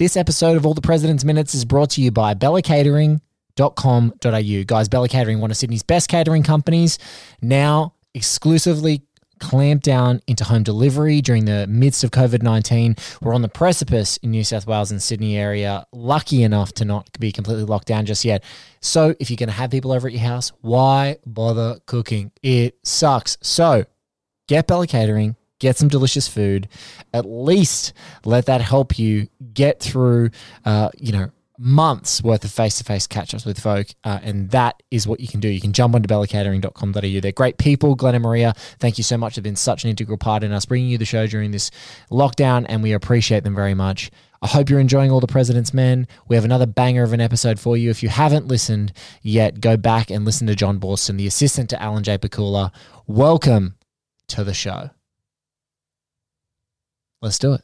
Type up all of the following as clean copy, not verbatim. This episode of All the President's Minutes is brought to you by BellaCatering.com.au. Guys, Bella Catering, one of Sydney's best catering companies, now exclusively clamped down into home delivery during the midst of COVID-19. We're on the precipice in New South Wales and Sydney area, lucky enough to not be completely locked down just yet. So if you're going to have people over at your house, why bother cooking? It sucks. So get Bella Catering, get some delicious food, at least let that help you get through, months worth of face-to-face catch-ups with folk, and that is what you can do. You can jump onto bellacatering.com.au. They're great people. Glenn and Maria, thank you so much. They've been such an integral part in us bringing you the show during this lockdown, and we appreciate them very much. I hope you're enjoying All the President's Men. We have another banger of an episode for you. If you haven't listened yet, go back and listen to John Boorstin, the assistant to Alan J. Pakula. Welcome to the show. Let's do it.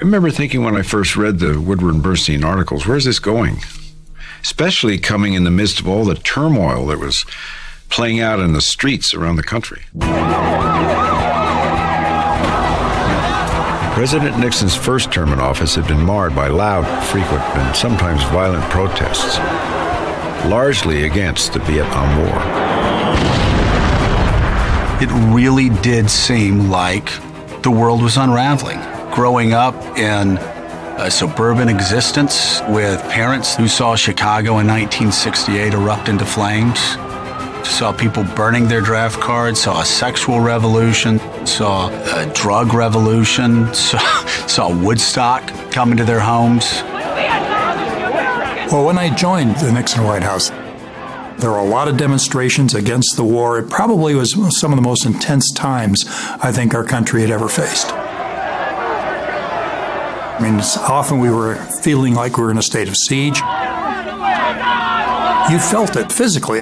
I remember thinking when I first read the Woodward and Bernstein articles, where's this going? Especially coming in the midst of all the turmoil that was playing out in the streets around the country. President Nixon's first term in office had been marred by loud, frequent, and sometimes violent protests, largely against the Vietnam War. It really did seem like the world was unraveling. Growing up in a suburban existence with parents who saw Chicago in 1968 erupt into flames, saw people burning their draft cards, saw a sexual revolution, saw a drug revolution, saw Woodstock coming to their homes. Well, when I joined the Nixon White House, there were a lot of demonstrations against the war. It probably was some of the most intense times I think our country had ever faced. I mean, often we were feeling like we were in a state of siege. You felt it physically.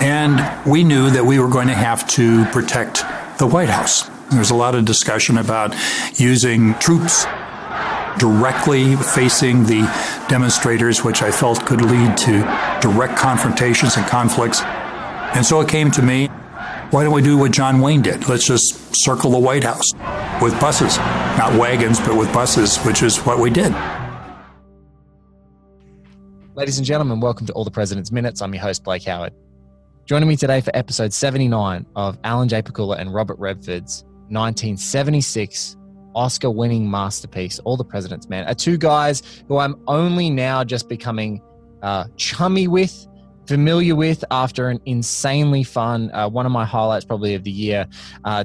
And we knew that we were going to have to protect the White House. There was a lot of discussion about using troops directly facing the demonstrators, which I felt could lead to direct confrontations and conflicts. And so it came to me, why don't we do what John Wayne did? Let's just circle the White House with buses. Not wagons, but with buses, which is what we did. Ladies and gentlemen, welcome to All the President's Minutes. I'm your host, Blake Howard. Joining me today for episode 79 of Alan J. Pakula and Robert Redford's 1976 Oscar-winning masterpiece, All the President's Men, are two guys who I'm only now just becoming chummy with, familiar with after an insanely fun, one of my highlights probably of the year,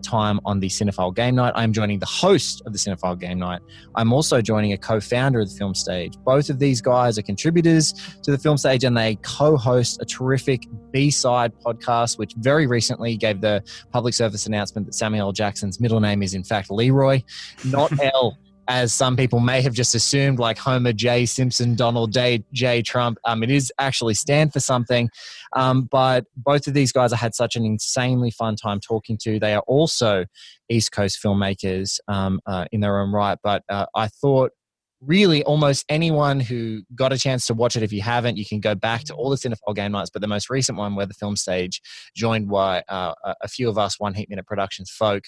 time on the Cinephile Game Night. I'm joining the host of the Cinephile Game Night. I'm also joining a co-founder of the film stage. Both of these guys are contributors to the film stage and they co-host a terrific B-side podcast, which very recently gave the public service announcement that Samuel L. Jackson's middle name is in fact Leroy, not L, as some people may have just assumed, like Homer J. Simpson, Donald J. Trump. It is actually stand for something. But both of these guys I had such an insanely fun time talking to. They are also East Coast filmmakers in their own right. But I thought really almost anyone who got a chance to watch it, if you haven't, you can go back to all the Cinephile Game Nights. But the most recent one where the film stage joined by a few of us, One Heat Minute Productions folk,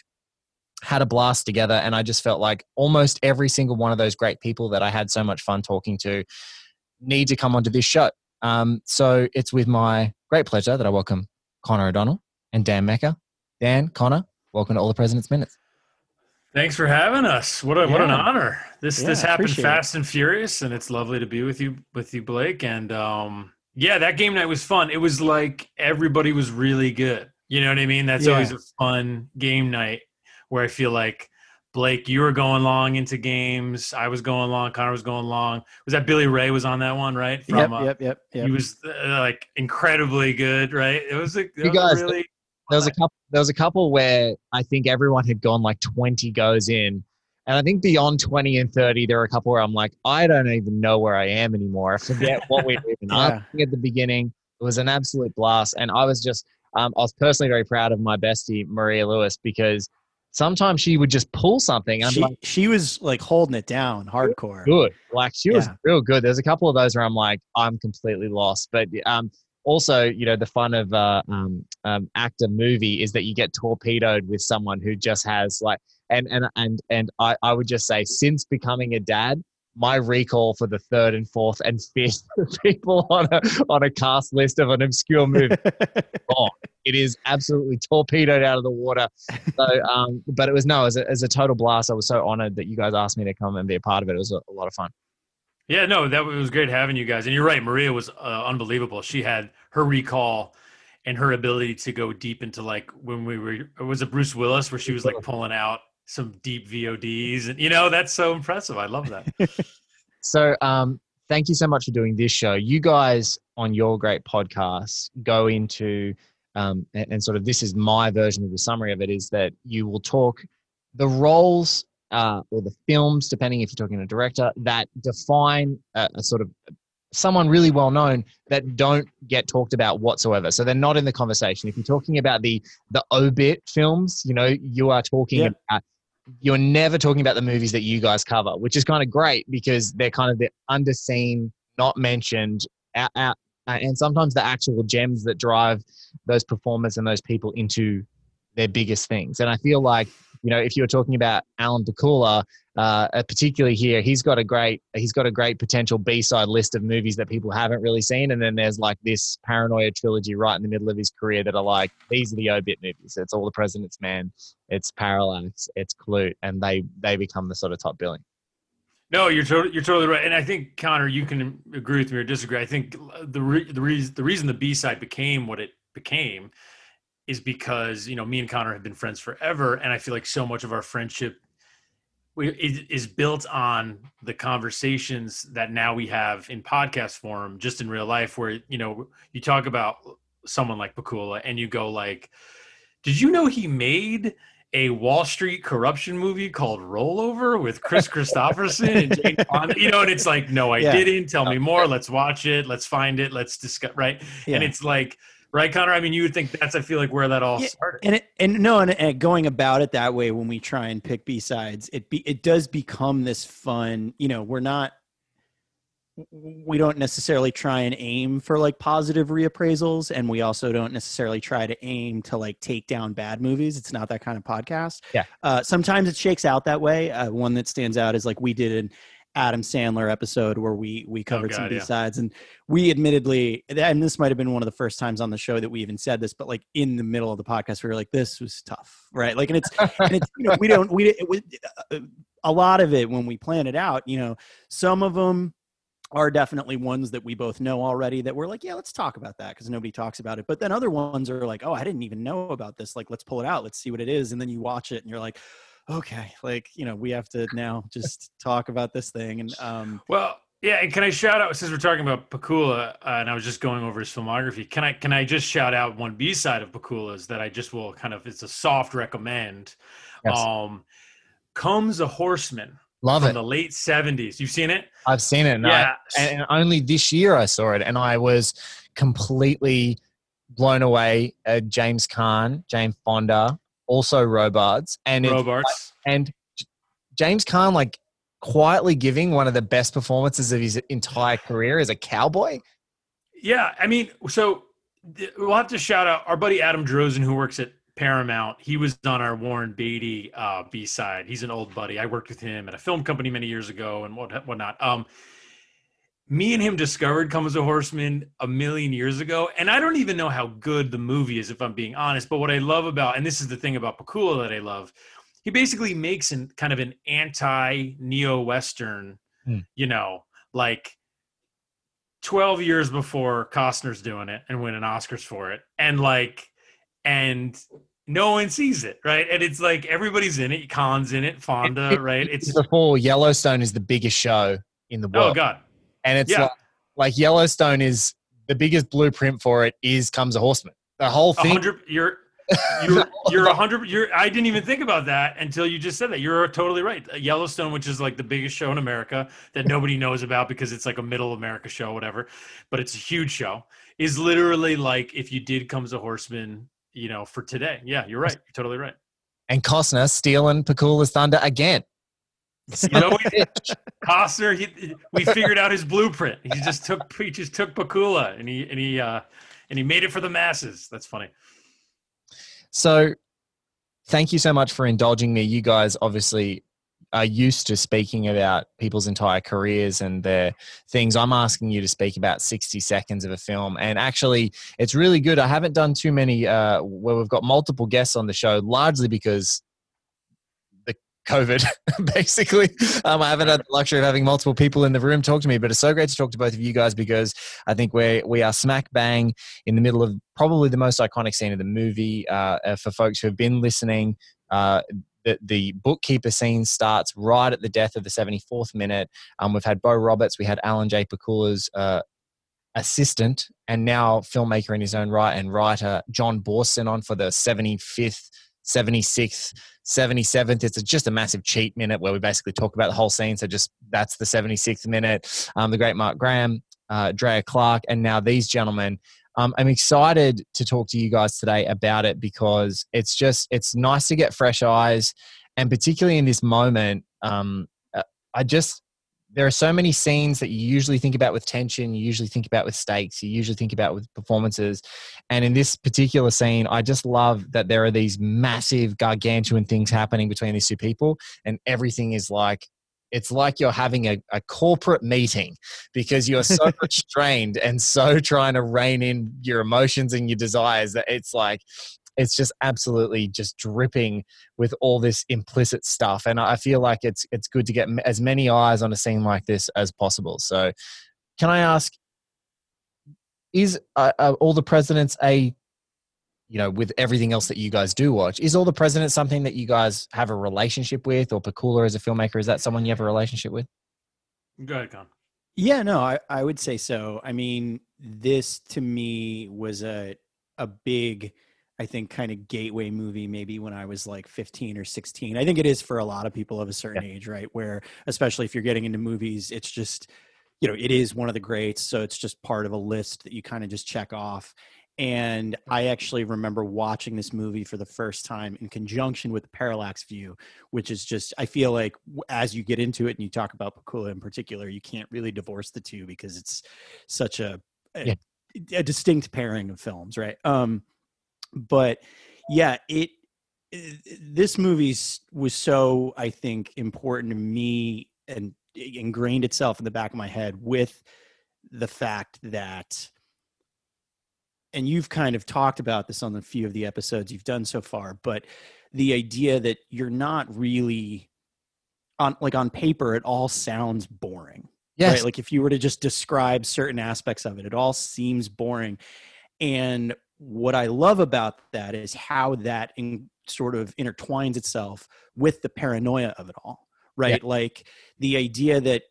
had a blast together. And I just felt like almost every single one of those great people that I had so much fun talking to need to come onto this show. So it's with my great pleasure that I welcome Connor O'Donnell and Dan Mecca. Dan, Connor, welcome to All the President's Minutes. Thanks for having us. What an honor. This happened fast and furious, and it's lovely to be with you, Blake. And that game night was fun. It was like everybody was really good. You know what I mean? That's always a fun game night, where I feel like, Blake, you were going long into games. I was going long. Connor was going long. Was that Billy Ray was on that one, right? Yep. He was like incredibly good, right? It was like, there was a couple where I think everyone had gone like 20 goes in. And I think beyond 20 and 30, there are a couple where I'm like, I don't even know where I am anymore. I forget what we were even asking at the beginning. It was an absolute blast. And I was personally very proud of my bestie, Maria Lewis, because sometimes she would just pull something. She was like holding it down hardcore. Good. Like she was real good. There's a couple of those where I'm like, I'm completely lost. But also, you know, the fun of actor movie is that you get torpedoed with someone who just has like, and I would just say, since becoming a dad, my recall for the third and fourth and fifth people on a cast list of an obscure movie, oh, it is absolutely torpedoed out of the water. So, but it was as a total blast. I was so honored that you guys asked me to come and be a part of it. It was a lot of fun. Yeah, no, that was great having you guys. And you're right, Maria was unbelievable. She had her recall and her ability to go deep into like when we were. Was it Bruce Willis where she was like pulling out some deep VODs, and you know, that's so impressive. I love that. So, thank you so much for doing this show. You guys on your great podcast go into, and sort of, this is my version of the summary of it, is that you will talk the roles, or the films, depending if you're talking to a director, that define a sort of someone really well known that don't get talked about whatsoever. So they're not in the conversation. If you're talking about the obit films, you know, you are talking about, you're never talking about the movies that you guys cover, which is kind of great because they're kind of the underseen, not mentioned, and sometimes the actual gems that drive those performers and those people into their biggest things. And I feel like, you know, if you're talking about Alan Pakula, particularly here, he's got a great potential B-side list of movies that people haven't really seen. And then there's like this paranoia trilogy right in the middle of his career that are like, these are the obit movies. It's All the President's Men, it's Parallax, it's Clute, and they become the sort of top billing. No, you're totally right. And I think, Connor, you can agree with me or disagree. I think the reason the B-side became what it became is because, you know, me and Connor have been friends forever. And I feel like so much of our friendship is built on the conversations that now we have in podcast form, just in real life, where, you know, you talk about someone like Pakula and you go like, did you know he made a Wall Street corruption movie called Rollover with Chris Christopherson and Jane Fonda? You know, and it's like, no, I didn't. Tell me more. Let's watch it. Let's find it. Let's discuss. Right. Yeah. And it's like, right, Connor? I mean, you would think that's, I feel like, where that all started. And going about it that way, when we try and pick B-sides, it does become this fun, you know, we don't necessarily try and aim for like positive reappraisals. And we also don't necessarily try to aim to like take down bad movies. It's not that kind of podcast. Yeah. Sometimes it shakes out that way. One that stands out is like we did an Adam Sandler episode where we covered some B-sides, and we admittedly, and this might've been one of the first times on the show that we even said this, but like in the middle of the podcast, we were like, this was tough. Right. Like, and it's, you know, a lot of it when we plan it out, you know, some of them are definitely ones that we both know already that we're like, yeah, let's talk about that because nobody talks about it. But then other ones are like, oh, I didn't even know about this. Like, let's pull it out. Let's see what it is. And then you watch it and you're like, okay, like, you know, we have to now just talk about this thing. And well, yeah, and can I shout out, since we're talking about Pakula, and I was just going over his filmography, can I just shout out one B-side of Pakula's that I just will kind of, it's a soft recommend. Yes. Comes a Horseman. Love it. From the late 70s. You've seen it? I've seen it. Yeah. And only this year I saw it, and I was completely blown away at James Caan, Jane Fonda, also Robards, and James Caan, like quietly giving one of the best performances of his entire career as a cowboy. Yeah. I mean, so we'll have to shout out our buddy, Adam Drozen, who works at Paramount. He was on our Warren Beatty B-side. He's an old buddy. I worked with him at a film company many years ago and whatnot. Me and him discovered Comes a Horseman a million years ago. And I don't even know how good the movie is, if I'm being honest. But what I love about, and this is the thing about Pakula that I love, he basically makes kind of an anti-neo-Western, you know, like 12 years before Costner's doing it and winning Oscars for it. And like, and no one sees it, right? And it's like everybody's in it. Caan's in it, Fonda, right? It's before Yellowstone is the biggest show in the world. Oh, God. And it's like Yellowstone is the biggest blueprint for it is Comes a Horseman. The whole thing. You're 100. I didn't even think about that until you just said that. You're totally right. Yellowstone, which is like the biggest show in America that nobody knows about because it's like a middle America show, whatever, but it's a huge show, is literally like if you did Comes a Horseman, you know, for today. Yeah, you're right. You're totally right. And Costner stealing Pakula's thunder again. You know, Costner, we figured out his blueprint. He just took Pakula and he made it for the masses. That's funny. So thank you so much for indulging me. You guys obviously are used to speaking about people's entire careers and their things. I'm asking you to speak about 60 seconds of a film. And actually, it's really good. I haven't done too many where we've got multiple guests on the show, largely because the COVID, basically. I haven't had the luxury of having multiple people in the room talk to me, but it's so great to talk to both of you guys because I think we are smack bang in the middle of probably the most iconic scene of the movie. For folks who have been listening, the bookkeeper scene starts right at the death of the 74th minute. We've had Bo Roberts. We had Alan J. Pakula's assistant and now filmmaker in his own right and writer John Boorstin on for the 75th, 76th, 77th. It's just a massive cheat minute where we basically talk about the whole scene. So just that's the 76th minute. The great Mark Graham, Drea Clark, and now these gentlemen. I'm excited to talk to you guys today about it because it's nice to get fresh eyes. And particularly in this moment, there are so many scenes that you usually think about with tension, you usually think about with stakes, you usually think about with performances. And in this particular scene, I just love that there are these massive gargantuan things happening between these two people and everything is like, it's like you're having a corporate meeting because you're so restrained and so trying to rein in your emotions and your desires that it's like, it's just absolutely just dripping with all this implicit stuff. And I feel like it's good to get as many eyes on a scene like this as possible. So can I ask, is All the Presidents with everything else that you guys do watch, is All the Presidents something that you guys have a relationship with, or Pakula as a filmmaker, is that someone you have a relationship with? Go ahead, Con. Yeah, no, I would say so. I mean, this to me was a big, I think, kind of gateway movie maybe when I was like 15 or 16. I think it is for a lot of people of a certain age, right? Where, especially if you're getting into movies, it's just, it is one of the greats. So it's just part of a list that you kind of just check off. And I actually remember watching this movie for the first time in conjunction with Parallax View, which is just, I feel like as you get into it and you talk about Pakula in particular, you can't really divorce the two because it's such a distinct pairing of films, right? But yeah, this movie was so, I think, important to me and it ingrained itself in the back of my head with the fact that, and you've kind of talked about this on a few of the episodes you've done so far, but the idea that you're not really on paper, it all sounds boring. Yes. Right? Like if you were to just describe certain aspects of it, it all seems boring. And what I love about that is how that sort of intertwines itself with the paranoia of it all, right? Yeah. Like the idea that,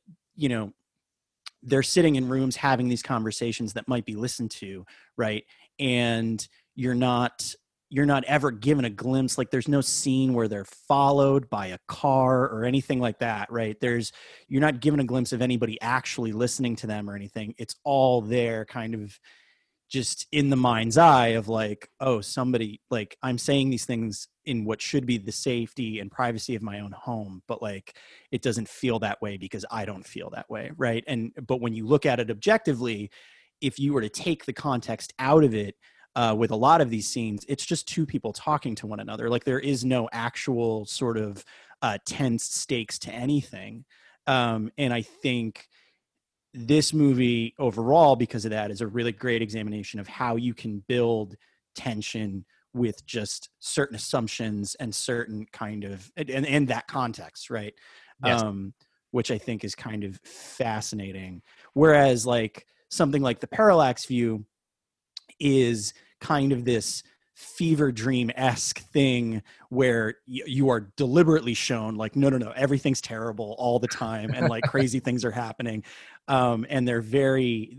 they're sitting in rooms having these conversations that might be listened to, right? And you're not ever given a glimpse. Like there's no scene where they're followed by a car or anything like that, right? You're not given a glimpse of anybody actually listening to them or anything. It's all there kind of just in the mind's eye of like, oh, somebody, like I'm saying these things in what should be the safety and privacy of my own home, but like, it doesn't feel that way because I don't feel that way. Right. But when you look at it objectively, if you were to take the context out of it, with a lot of these scenes, it's just two people talking to one another. Like there is no actual sort of, tense stakes to anything. And I think, this movie overall, because of that, is a really great examination of how you can build tension with just certain assumptions and certain kind of, and that context, right? Yes. Which I think is kind of fascinating. Whereas like something like the Parallax View is kind of this fever dream-esque thing where you are deliberately shown like, no, everything's terrible all the time. And like crazy things are happening. And they're very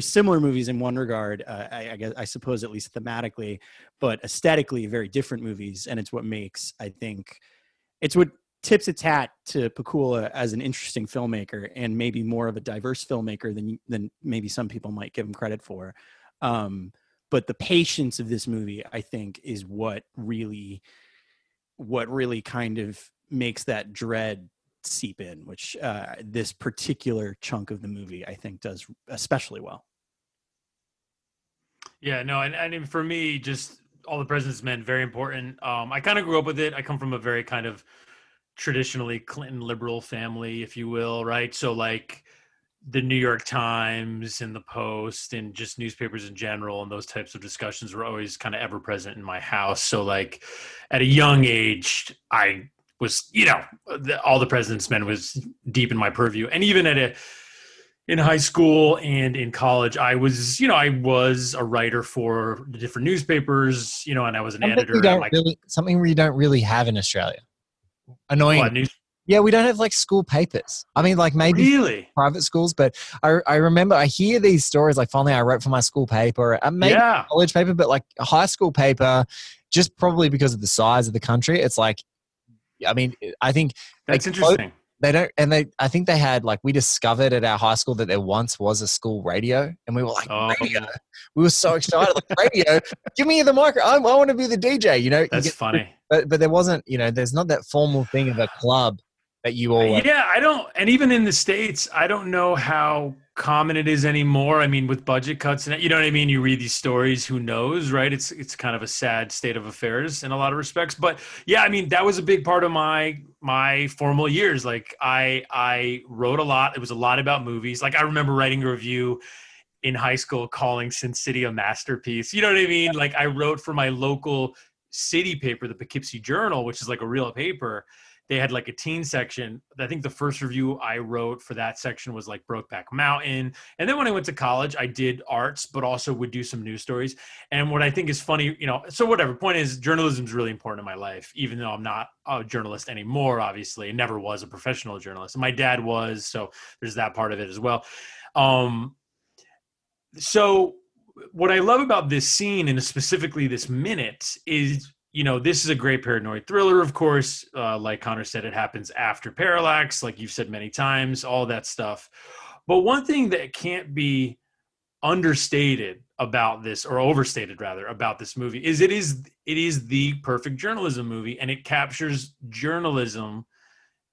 similar movies in one regard. I guess, I suppose at least thematically, but aesthetically very different movies. And it's what makes, I think it's what tips its hat to Pakula as an interesting filmmaker and maybe more of a diverse filmmaker than maybe some people might give him credit for. But the patience of this movie, I think, is what really what really kind of makes that dread seep in, which this particular chunk of the movie, I think, does especially well. Yeah, no, and for me, just All the President's Men, very important. I kind of grew up with it. I come from a very kind of traditionally Clinton liberal family, if you will, right? So like the New York Times and the Post and just newspapers in general and those types of discussions were always kind of ever present in my house. So like at a young age, I was, you know, All the President's Men was deep in my purview. And even at in high school and in college, I was a writer for the different newspapers, you know, and I was an editor. Something we don't really have in Australia. Annoying. What, yeah, we don't have like school papers. I mean, like maybe private schools, but I remember I hear these stories like finally I wrote for my school paper, maybe college paper, but like a high school paper, just probably because of the size of the country. It's like, I mean, I think that's interesting. I think they had like, we discovered at our high school that there once was a school radio and we were like, radio. We were so excited. Like, radio, give me the microphone. I want to be the DJ, you know? That's funny. But there wasn't, you know, there's not that formal thing of a club that you all. Yeah. And even in the States, I don't know how common it is anymore. I mean, with budget cuts and you know what I mean? You read these stories, who knows, right? It's kind of a sad state of affairs in a lot of respects, but yeah, I mean, that was a big part of my formal years. Like I wrote a lot. It was a lot about movies. Like I remember writing a review in high school calling Sin City a masterpiece. You know what I mean? Like I wrote for my local city paper, the Poughkeepsie Journal, which is like a real paper. They had like a teen section. I think the first review I wrote for that section was like Brokeback Mountain. And then when I went to college, I did arts, but also would do some news stories. And what I think is funny, you know, so whatever, point is journalism is really important in my life, even though I'm not a journalist anymore, obviously. I never was a professional journalist. My dad was, so there's that part of it as well. So what I love about this scene and specifically this minute is, you know, this is a great paranoid thriller, of course. Like Connor said, it happens after Parallax, like you've said many times, all that stuff. But one thing that can't be understated about this, or overstated rather, about this movie is it is the perfect journalism movie, and it captures journalism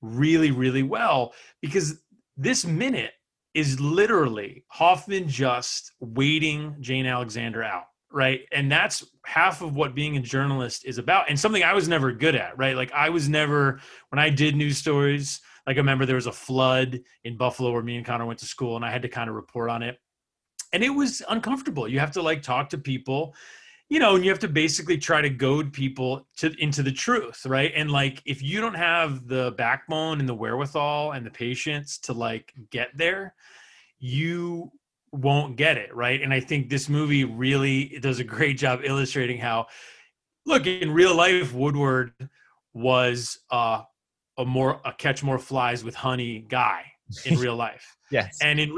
really, really well, because this minute is literally Hoffman just waiting Jane Alexander out. Right. And that's half of what being a journalist is about. And something I was never good at. Right. Like I was never, when I did news stories, like I remember there was a flood in Buffalo where me and Connor went to school and I had to kind of report on it. And it was uncomfortable. You have to like talk to people, you know, and you have to basically try to goad people into the truth. Right. And like, if you don't have the backbone and the wherewithal and the patience to like get there, you won't get it, right? And I think this movie really does a great job illustrating how, look, in real life, Woodward was a catch more flies with honey guy in real life. Yes. And in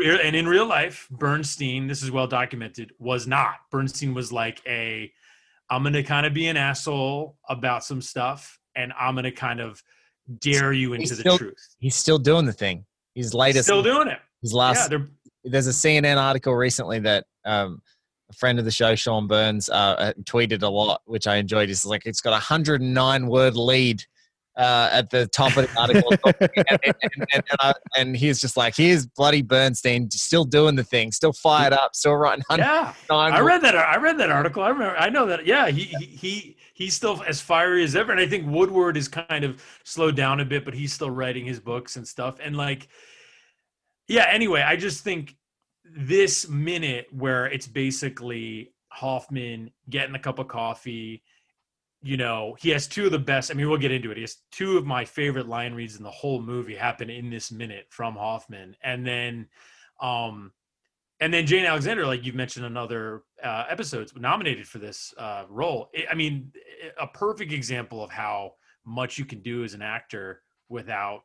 real life, Bernstein, this is well documented, was not. Bernstein was like I'm going to kind of be an asshole about some stuff, and I'm going to kind of dare you into the truth. He's still doing the thing. He's still doing it. His last... Yeah, there's a CNN article recently that a friend of the show, Sean Burns, tweeted a lot, which I enjoyed. It's like, it's got 109-word lead at the top of the article. and he's just like, here's bloody Bernstein still doing the thing, still fired up, still writing. Yeah, I read that article. I remember. I know that. Yeah, he's still as fiery as ever. And I think Woodward is kind of slowed down a bit, but he's still writing his books and stuff. And like, yeah, anyway, I just think this minute where it's basically Hoffman getting a cup of coffee, you know, he has two of the best, I mean, we'll get into it. He has two of my favorite line reads in the whole movie happen in this minute from Hoffman. And then Jane Alexander, like you've mentioned in other episodes, nominated for this role. I mean, a perfect example of how much you can do as an actor without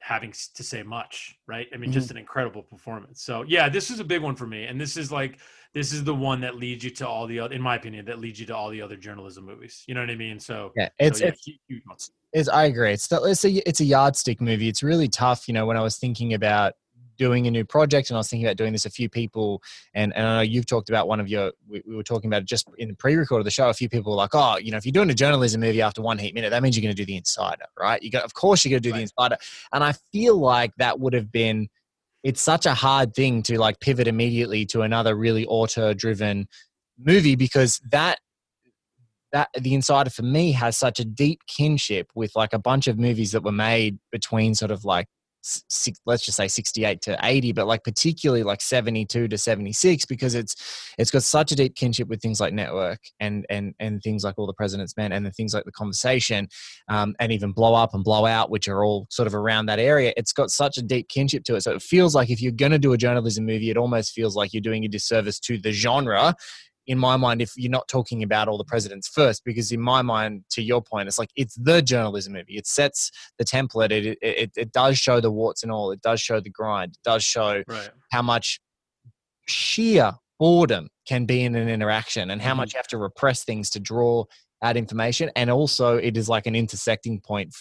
having to say much, right? I mean, just an incredible performance. So yeah, this is a big one for me. And this is the one that leads you to all the other, in my opinion, that leads you to all the other journalism movies. You know what I mean? So yeah, I agree. It's a yardstick movie. It's really tough. You know, when I was thinking about doing a new project, and I was thinking about doing this. A few people, and I know you've talked about one of your, we were talking about it just in the pre-record of the show, a few people were like, oh, you know, if you're doing a journalism movie after One Heat Minute, that means you're going to do The Insider, right? Of course you're going to do The Insider. And I feel like that would have been, it's such a hard thing to like pivot immediately to another really auteur-driven movie, because that The Insider for me has such a deep kinship with like a bunch of movies that were made between sort of like, let's just say 68 to 80, but like particularly like 72 to 76, because it's got such a deep kinship with things like Network and things like All the President's Men and the things like The Conversation, and even Blow Up and Blow Out, which are all sort of around that area. It's got such a deep kinship to it. So it feels like if you're going to do a journalism movie, it almost feels like you're doing a disservice to the genre, in my mind, if you're not talking about All the Presidents first, because in my mind, to your point, it's like, it's the journalism movie. It sets the template. It does show the warts and all. It does show the grind. It does show how much sheer boredom can be in an interaction and how much you have to repress things to draw out information. And also it is like an intersecting point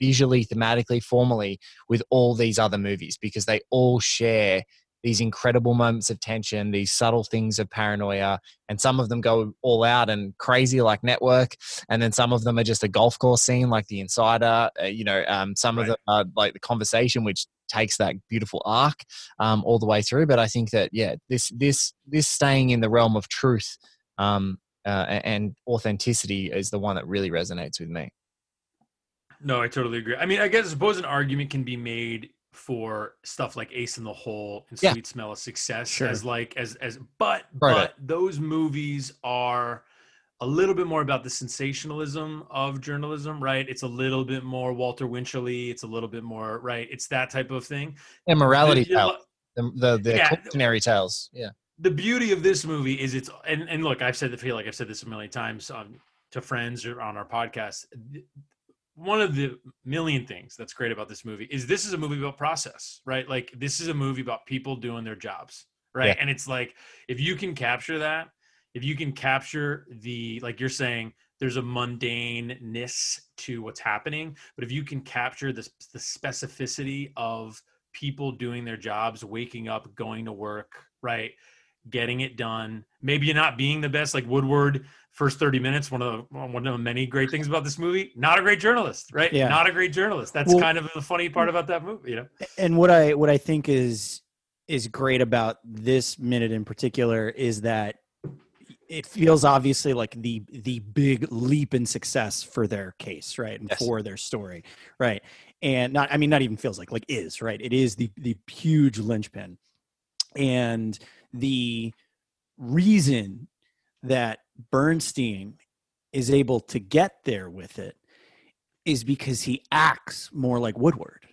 visually, thematically, formally with all these other movies, because they all share these incredible moments of tension, these subtle things of paranoia, and some of them go all out and crazy like Network, and then some of them are just a golf course scene like The Insider, some of them are like The Conversation, which takes that beautiful arc all the way through. But I think that, yeah, this staying in the realm of truth and authenticity is the one that really resonates with me. No, I totally agree. I mean, I suppose an argument can be made for stuff like Ace in the Hole and Sweet Smell of Success but those movies are a little bit more about the sensationalism of journalism, right? It's a little bit more Walter Winchelley. It's a little bit more, right? It's that type of thing. And morality tales, the cautionary tales. Yeah. The beauty of this movie is it's, and look, I've said this a million times to friends or on our podcast. One of the million things that's great about this movie is this is a movie about process, right? Like this is a movie about people doing their jobs, right? Yeah. And it's like, if you can capture that, if you can capture the, like you're saying, there's a mundaneness to what's happening, but if you can capture the specificity of people doing their jobs, waking up, going to work, right? Getting it done. Maybe you're not being the best, like Woodward, first 30 minutes, one of the many great things about this movie, not a great journalist, right? Yeah. Not a great journalist. That's kind of the funny part about that movie, you know? And what I think is great about this minute in particular is that it feels obviously like the big leap in success for their case, right? And for their story, right? And not even feels like is, right? It is the huge linchpin. And the reason that Bernstein is able to get there with it is because he acts more like Woodward.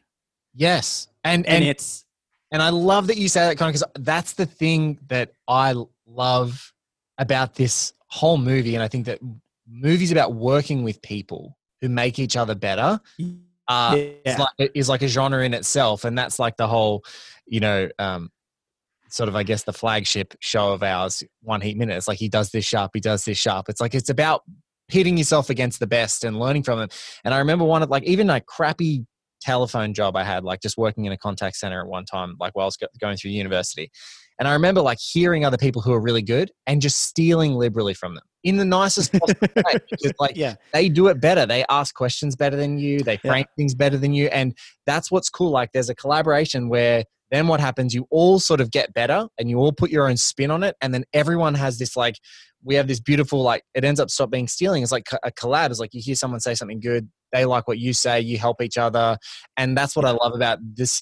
Yes. And I love that you say that, Connor, because that's the thing that I love about this whole movie. And I think that movies about working with people who make each other better is like a genre in itself. And that's like the whole, sort of, I guess, the flagship show of ours, One Heat Minute. It's like he does this sharp, he does this sharp. It's like, it's about pitting yourself against the best and learning from them. And I remember one of like, even a crappy telephone job I had, like just working in a contact center at one time, like while I was going through university. And I remember like hearing other people who are really good and just stealing liberally from them in the nicest possible way. Because, they do it better. They ask questions better than you. They frame things better than you. And that's what's cool. Like there's a collaboration where then what happens, you all sort of get better and you all put your own spin on it. And then everyone has this, like, we have this beautiful, like, it ends up stop being stealing. It's like a collab. It's like you hear someone say something good. They like what you say. You help each other. And that's what I love about this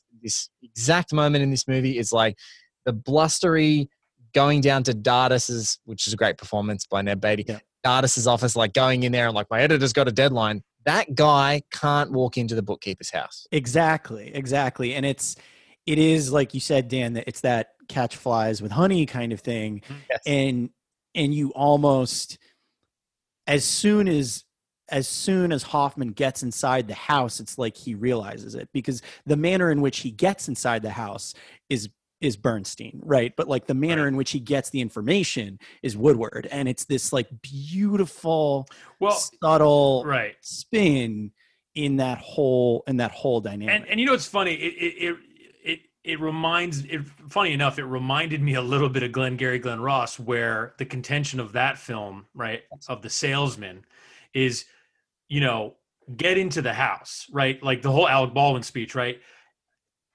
exact moment in this movie is like the blustery going down to Dardis's, which is a great performance by Ned Beatty, Dardis's office, like going in there and like, my editor's got a deadline. That guy can't walk into the bookkeeper's house. Exactly. And it is like you said, Dan, that it's that catch flies with honey kind of thing. Yes. And you almost, as soon as Hoffman gets inside the house, it's like he realizes it, because the manner in which he gets inside the house is Bernstein, right? But like the manner in which he gets the information is Woodward. And it's this like beautiful, subtle spin in that whole dynamic. And you know, it's funny. It funny enough, it reminded me a little bit of Glengarry Glen Ross, where the contention of that film, right, of The Salesman, is, you know, get into the house, right? Like the whole Alec Baldwin speech, right?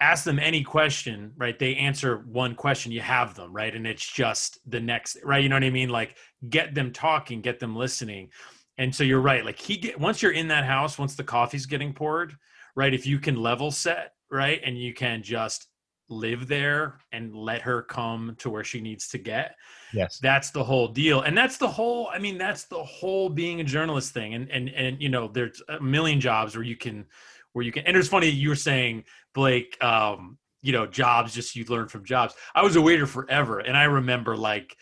Ask them any question, right? They answer one question, you have them, right? And it's just the next, right? You know what I mean? Like get them talking, get them listening. And so you're right. Like once you're in that house, once the coffee's getting poured, right? If you can level set, right? And you can just live there and let her come to where she needs to get. Yes. That's the whole deal. And that's the whole, I mean, that's the whole being a journalist thing. And you know, there's a million jobs where you can, and it's funny, you were saying, Blake, you know, jobs, just you learn from jobs. I was a waiter forever. And I remember like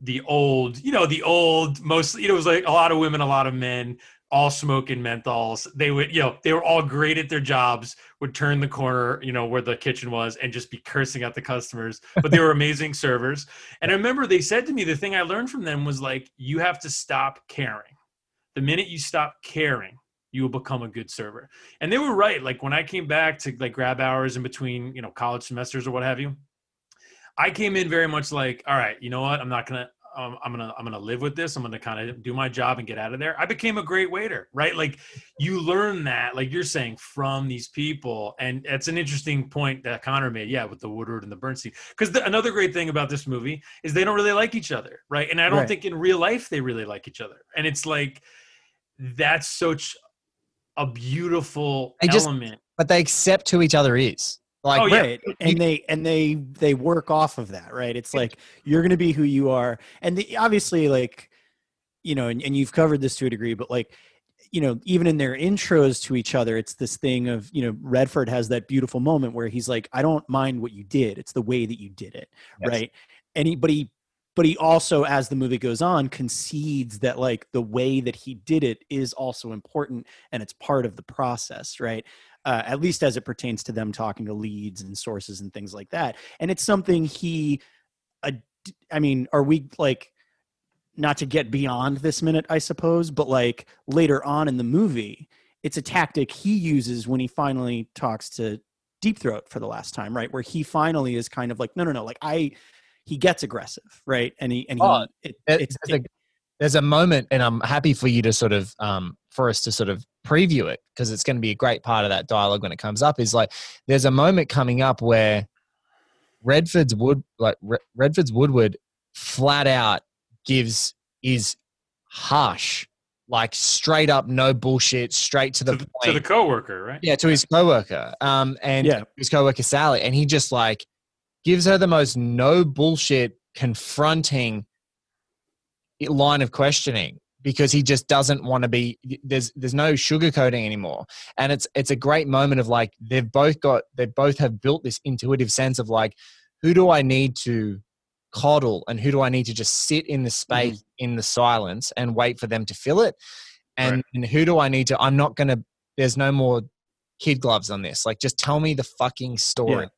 the old, mostly, you know, it was like a lot of women, a lot of men, all smoking menthols. They would, you know, they were all great at their jobs, would turn the corner, you know, where the kitchen was and just be cursing at the customers, but they were amazing servers. And I remember they said to me, the thing I learned from them was like, you have to stop caring. The minute you stop caring, you will become a good server. And they were right. Like when I came back to like grab hours in between, you know, college semesters or what have you, I came in very much like, all right, you know what? I'm going to live with this. I'm going to kind of do my job and get out of there. I became a great waiter, right? Like you learn that, like you're saying, from these people. And that's an interesting point that Connor made. Yeah. With the Woodward and the Bernstein. Because another great thing about this movie is they don't really like each other. Right. And I don't think in real life they really like each other. And it's like, that's such a beautiful element. But they accept who each other is. Like, right. And they work off of that, right? It's like, you're going to be who you are. And obviously, like, you know, and you've covered this to a degree, but like, you know, even in their intros to each other, it's this thing of, you know, Redford has that beautiful moment where he's like, I don't mind what you did. It's the way that you did it. Yes. Right. But he also, as the movie goes on, concedes that like the way that he did it is also important and it's part of the process, right? At least as it pertains to them talking to leads and sources and things like that. And it's something are we like, not to get beyond this minute, I suppose, but like later on in the movie, it's a tactic he uses when he finally talks to Deep Throat for the last time, right? Where he finally is kind of like, no, like he gets aggressive, right? There's a moment, and I'm happy for you to sort of, for us to sort of preview it, because it's going to be a great part of that dialogue when it comes up, is like, there's a moment coming up where Redford's Woodward flat out is harsh, like straight up, no bullshit, straight to the point. To the coworker, right? Yeah. To his coworker. His coworker, Sally. And he just like gives her the most no bullshit confronting line of questioning, because he just doesn't want to be, there's no sugarcoating anymore. And it's a great moment of like, they both have built this intuitive sense of like, who do I need to coddle and who do I need to just sit in the space in the silence and wait for them to fill it? And who do I need to, there's no more kid gloves on this. Like, just tell me the fucking story. Yeah.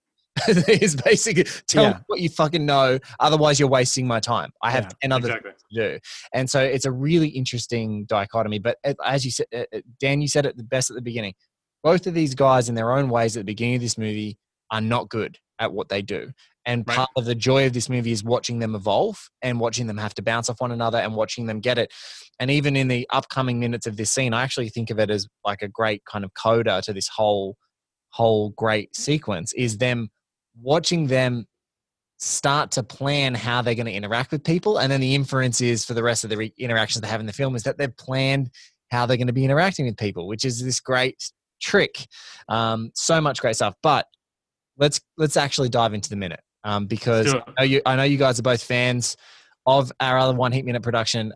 Is basically tell me what you fucking know. Otherwise you're wasting my time. I have 10 other things to do. And so it's a really interesting dichotomy, but as you said, Dan, you said it the best at the beginning. Both of these guys in their own ways at the beginning of this movie are not good at what they do. And part of the joy of this movie is watching them evolve and watching them have to bounce off one another and watching them get it. And even in the upcoming minutes of this scene, I actually think of it as like a great kind of coda to this whole great sequence, is them watching them start to plan how they're going to interact with people. And then the inference is, for the rest of the interactions they have in the film, is that they've planned how they're going to be interacting with people, which is this great trick. So much great stuff, but let's actually dive into the minute, because sure. I know you guys are both fans of our other One Heat Minute production,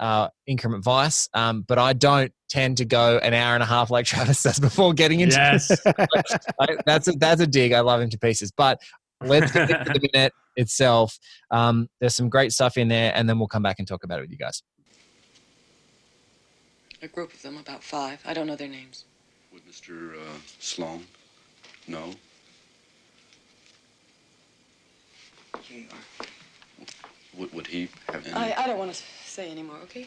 Increment Vice, but I don't tend to go an hour and a half like Travis does before getting into it. That's a dig. I love him to pieces, but let's get into the minute itself. There's some great stuff in there, and then we'll come back and talk about it with you guys. A group of them, about 5. I don't know their names. Would Mr. Sloan know? Here you are. Would he have any... I don't want to say anymore, okay?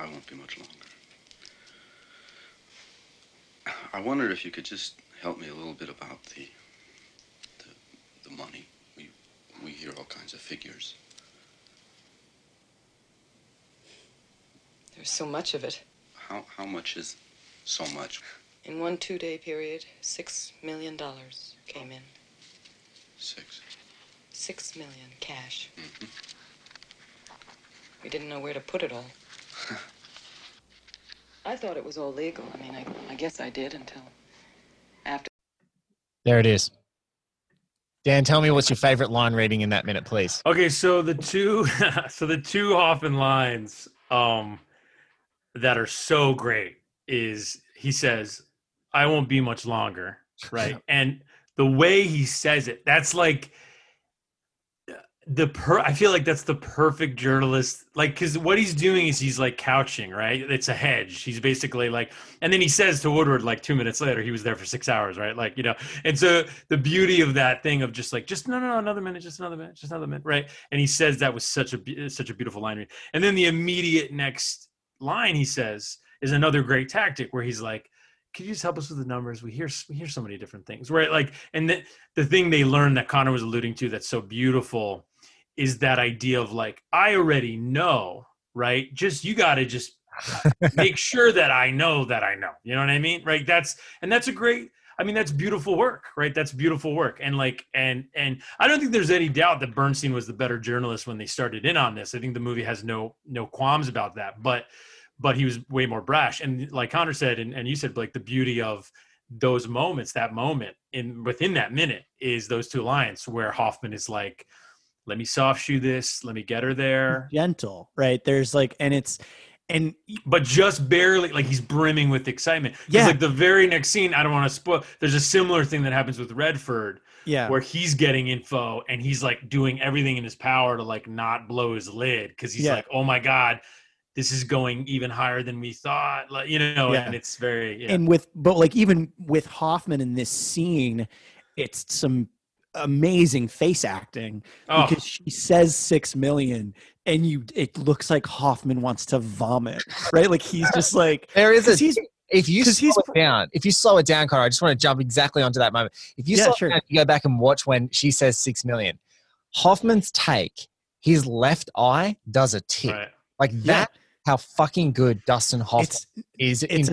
I won't be much longer. I wondered if you could just help me a little bit about the money. We hear all kinds of figures. There's so much of it. How much is so much? In one 2-day period, $6 million came in. $6 million cash. Mm-hmm. We didn't know where to put it all. I thought it was all legal. I mean, I guess I did until after. There it is. Dan, tell me what's your favorite line reading in that minute, please. Okay, so the two Hoffman lines that are so great is he says, "I won't be much longer," right? And the way he says it, that's like I feel like that's the perfect journalist, like, because what he's doing is he's like couching, right? It's a hedge. He's basically like, and then he says to Woodward, like 2 minutes later, he was there for 6 hours, right? Like, you know, and so the beauty of that thing of just like, just no, another minute, right? And he says that was such a beautiful line. And then the immediate next line he says is another great tactic where he's like, could you just help us with the numbers? We hear so many different things, right? Like, and the thing they learned that Connor was alluding to that's so beautiful is that idea of like, I already know, right? Just, you got to just make sure that I know, you know what I mean? Right. That's beautiful work, right? That's beautiful work. And like, and I don't think there's any doubt that Bernstein was the better journalist when they started in on this. I think the movie has no qualms about that, but he was way more brash. And like Connor said, and you said, Blake, the beauty of those moments, that moment within that minute is those two lines where Hoffman is like, let me soft shoe this. Let me get her there. Gentle, right? There's like, but just barely, like he's brimming with excitement. Yeah. Like the very next scene, I don't want to spoil. There's a similar thing that happens with Redford, yeah, where he's getting info and he's like doing everything in his power to like not blow his lid because he's like, oh my God, this is going even higher than we thought. Like, you know, and it's very but even with Hoffman in this scene, it's some amazing face acting because she says $6 million and it looks like Hoffman wants to vomit, right? Like he's just like, there is if you slow it down, Connor, I just want to jump exactly onto that moment. If you slow it down, you go back and watch when she says $6 million, Hoffman's take, his left eye does a tick. Right. Like that, how fucking good Dustin Hoffman is. It's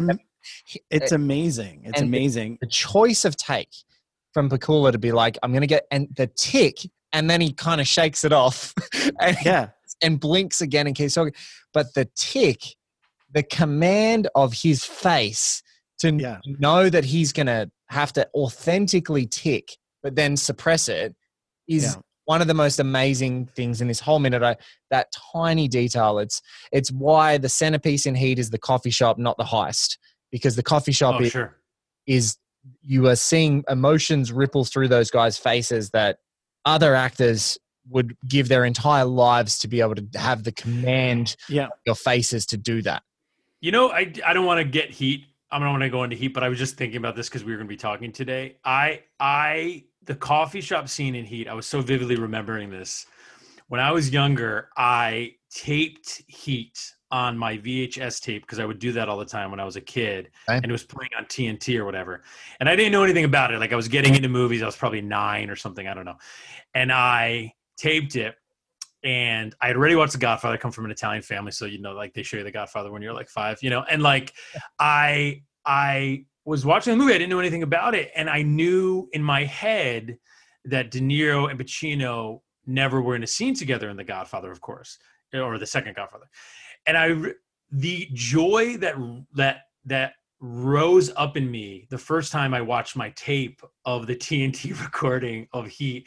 amazing. It's amazing. The choice of take from Pakula to be like, I'm going to get, and the tick, and then he kind of shakes it off and blinks again and keeps talking. But the tick, the command of his face to know that he's going to have to authentically tick, but then suppress it is one of the most amazing things in this whole minute. That tiny detail, it's why the centerpiece in Heat is the coffee shop, not the heist, because the coffee shop is you are seeing emotions ripple through those guys' faces that other actors would give their entire lives to be able to have the command of your faces to do that. You know, I don't want to get Heat. I don't want to go into Heat, but I was just thinking about this because we were going to be talking today. The coffee shop scene in Heat, I was so vividly remembering this. When I was younger, I taped Heat on my VHS tape because I would do that all the time when I was a kid, and it was playing on TNT or whatever. And I didn't know anything about it. Like I was getting into movies. I was probably 9 or something. I don't know. And I taped it, and I had already watched The Godfather. I come from an Italian family, so you know, like they show you The Godfather when you're like 5, you know. And like I was watching the movie. I didn't know anything about it, and I knew in my head that De Niro and Pacino never were in a scene together in The Godfather, of course, or the second Godfather. And the joy that rose up in me the first time I watched my tape of the TNT recording of Heat,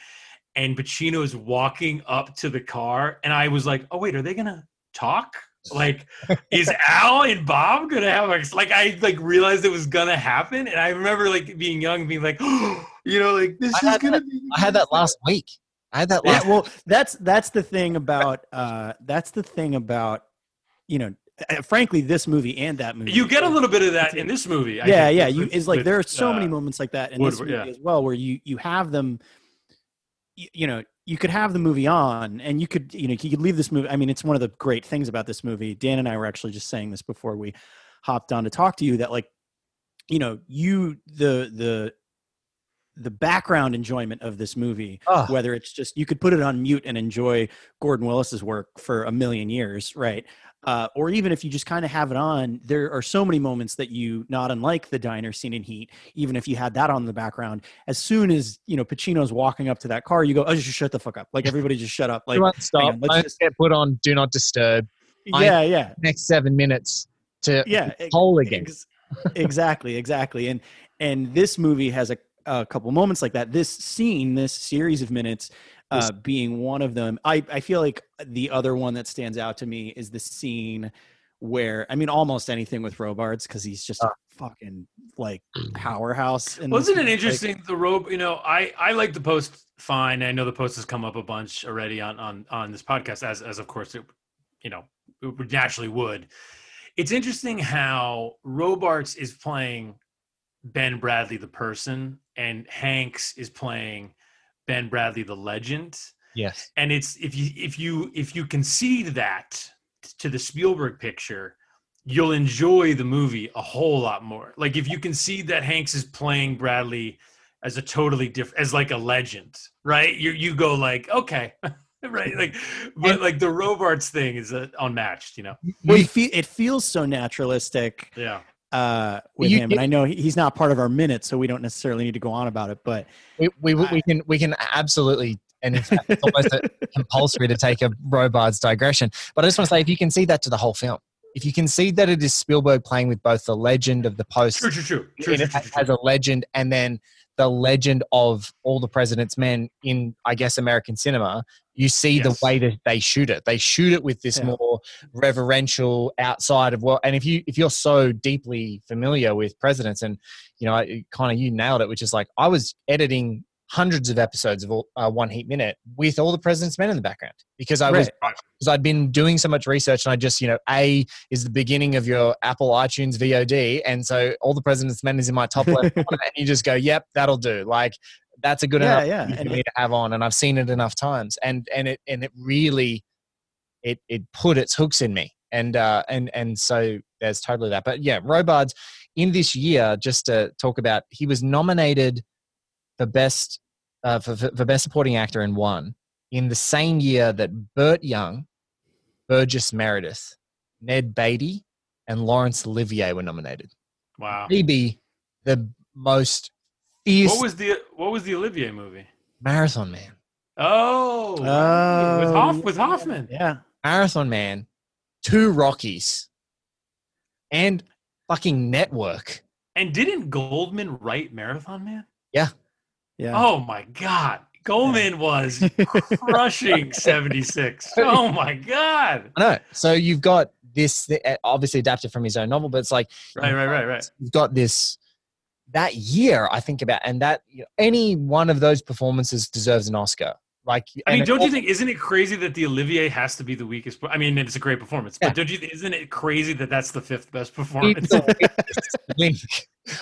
and Pacino is walking up to the car, and I was like, oh wait, are they gonna talk? Like, is Al and Bob gonna have I realized it was gonna happen, and I remember like being young, being like, oh, you know, like this is gonna be. I had that last week. Well, that's the thing about. You know, frankly, this movie and that movie. You get a little bit of that in this movie. I think. It's like there are so many moments like that in Woodward, this movie as well, where you have them. You know, you could have the movie on and you could leave this movie. I mean, it's one of the great things about this movie. Dan and I were actually just saying this before we hopped on to talk to you, that like, you know, the background enjoyment of this movie, whether it's just, you could put it on mute and enjoy Gordon Willis's work for a million years. Right. Or even if you just kind of have it on, there are so many moments that you, not unlike the diner scene in Heat, even if you had that on in the background, as soon as, you know, Pacino's walking up to that car, you go, oh, just shut the fuck up. Like, everybody just shut up. Like, stop. Let's just get put on Do Not Disturb. Yeah. Yeah. Next 7 minutes to poll again. Exactly. And this movie has a couple moments like that. This scene, this series of minutes, being one of them. I feel like the other one that stands out to me is the scene where, I mean, almost anything with Robards, because he's just a fucking like powerhouse. Wasn't it interesting? Like, I like the Post fine. I know the Post has come up a bunch already on this podcast, as of course it, you know, it naturally would. It's interesting how Robards is playing Ben Bradlee the person, and Hanks is playing Ben Bradlee the legend. Yes. And it's if you concede that to the Spielberg picture, you'll enjoy the movie a whole lot more. Like, if you concede that Hanks is playing Bradlee as a totally different, as like a legend, right? You go like, okay. Right, like, but like the Robards thing is unmatched, you know. Well, it feels so naturalistic. Yeah. With him, and I know he's not part of our minute, so we don't necessarily need to go on about it. But we can absolutely, and in fact, it's almost compulsory to take a Robards digression. But I just want to say, if you can see that to the whole film, if you can see that it is Spielberg playing with both the legend of the Post, true. As a legend, and then the legend of All the President's Men in, I guess, American cinema. You see the way that they shoot it. They shoot it with this more reverential outside of what. And if you're so deeply familiar with presidents, and you know, Connor, you nailed it, which is like, I was editing hundreds of episodes of One Heat Minute with All the President's Men in the background, because I'd been doing so much research, and I just, you know, A is the beginning of your Apple iTunes VOD, and so All the President's Men is in my top left corner, and you just go, yep, that'll do. Like, that's a good enough for me to have on, and I've seen it enough times, and it really put its hooks in me, and so there's totally that. But yeah, Robards in this year, just to talk about, he was nominated for best for best supporting actor and won in the same year that Burt Young, Burgess Meredith, Ned Beatty, and Laurence Olivier were nominated. Wow, maybe the most. What was the Olivier movie? Marathon Man. Oh, with Hoffman. Yeah. Marathon Man, 2 Rockies, and fucking Network. And didn't Goldman write Marathon Man? Yeah. Yeah. Oh my God. Goldman was crushing 76. Oh my God. I know. So you've got this, obviously adapted from his own novel, but it's like, right. You've got this. That year, I think about, and that, you know, any one of those performances deserves an Oscar. Like, I mean, don't you think? Isn't it crazy that the Olivier has to be the weakest? I mean, it's a great performance, but don't you? Isn't it crazy that that's the 5th best performance?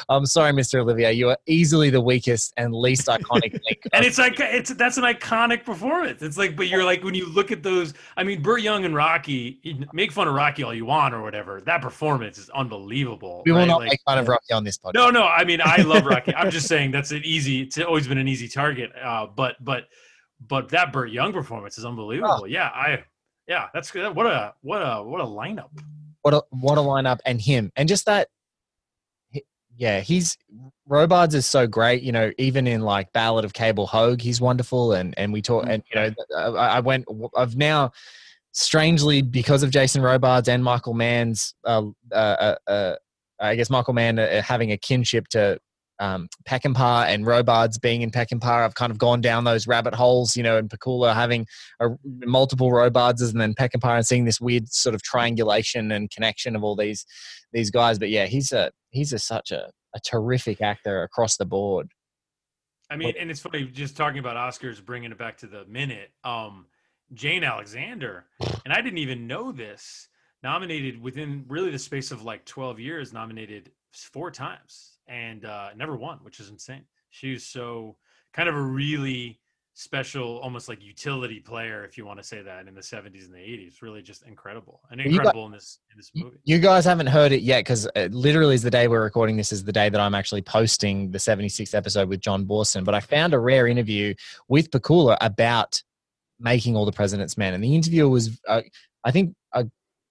I'm sorry, Mr. Olivier, you are easily the weakest and least iconic link. And it's like that's an iconic performance. It's like, but you're like, when you look at those. I mean, Burt Young and Rocky. Make fun of Rocky all you want or whatever. That performance is unbelievable. We will not make fun of Rocky on this podcast. No. I mean, I love Rocky. I'm just saying that's an easy. It's always been an easy target. But that Burt Young performance is unbelievable. Yeah, that's good. What a lineup. What a lineup, and him, and just that. Yeah, Robards is so great, you know, even in like Ballad of Cable Hogue, he's wonderful. And we talk, and, you know, I've now strangely, because of Jason Robards and Michael Mann's, I guess Michael Mann having a kinship to Peckinpah, and Robards being in Peckinpah, I've kind of gone down those rabbit holes, you know, and Pakula having multiple Robards and then Peckinpah, and seeing this weird sort of triangulation and connection of all these guys. But yeah, he's such a terrific actor across the board. I mean, and it's funny, just talking about Oscars, bringing it back to the minute, Jane Alexander, and I didn't even know this, nominated within really the space of like 12 years, nominated 4 times and never won, which is insane. She was so kind of a really special, almost like utility player, if you want to say that, in the 70s and the 80s. Really just incredible. And incredible guys, in this movie. You guys haven't heard it yet, because it literally is the day we're recording this, is the day that I'm actually posting the 76th episode with John Boorstin. But I found a rare interview with Pakula about making All the President's Men. And the interviewer was, I think,